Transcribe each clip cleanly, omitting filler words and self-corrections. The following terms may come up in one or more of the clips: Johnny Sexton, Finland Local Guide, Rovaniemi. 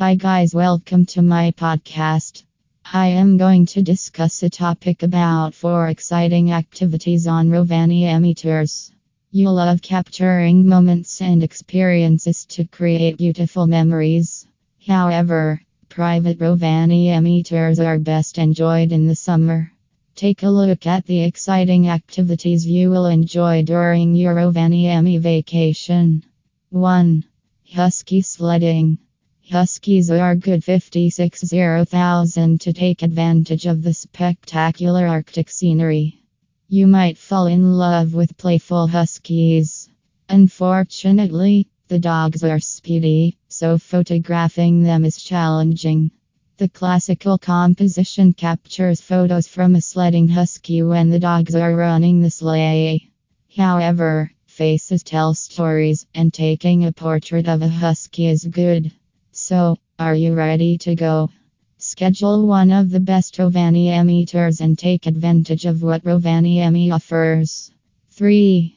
Hi guys, welcome to my podcast. I am going to discuss a topic about 4 exciting activities on Rovaniemi tours. You love capturing moments and experiences to create beautiful memories. However, private Rovaniemi tours are best enjoyed in the summer. Take a look at the exciting activities you will enjoy during your Rovaniemi vacation. 1. Husky sledding. Huskies are good 56,000 to take advantage of the spectacular Arctic scenery. You might fall in love with playful huskies. Unfortunately, the dogs are speedy, so photographing them is challenging. The classical composition captures photos from a sledding husky when the dogs are running the sleigh. However, faces tell stories, and taking a portrait of a husky is good. So, are you ready to go? Schedule one of the best Rovaniemi tours and take advantage of what Rovaniemi offers. 3.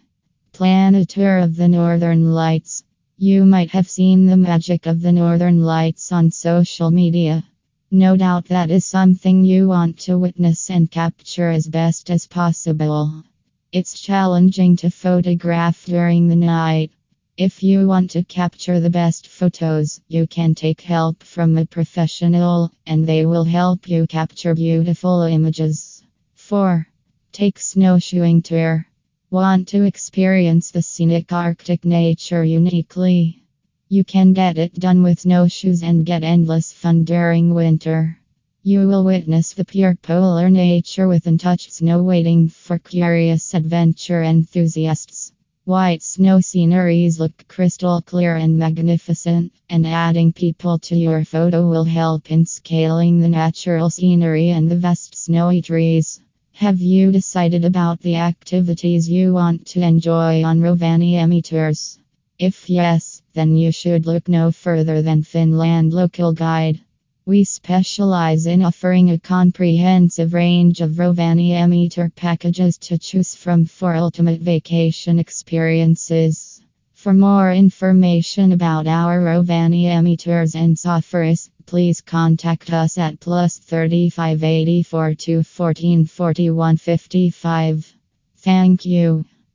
Plan a tour of the Northern Lights. You might have seen the magic of the Northern Lights on social media. No doubt that is something you want to witness and capture as best as possible. It's challenging to photograph during the night. If you want to capture the best photos, you can take help from a professional, and they will help you capture beautiful images. 4. Take snowshoeing tour. Want to experience the scenic Arctic nature uniquely? You can get it done with snowshoes and get endless fun during winter. You will witness the pure polar nature with untouched snow waiting for curious adventure enthusiasts. White snow sceneries look crystal clear and magnificent, and adding people to your photo will help in scaling the natural scenery and the vast snowy trees. Have you decided about the activities you want to enjoy on Rovaniemi tours? If yes, then you should look no further than Finland Local Guide. We specialize in offering a comprehensive range of Rovaniemi tour packages to choose from for ultimate vacation experiences. For more information about our Rovaniemi tours and offers, please contact us at +35 84 214 41 55. Thank you.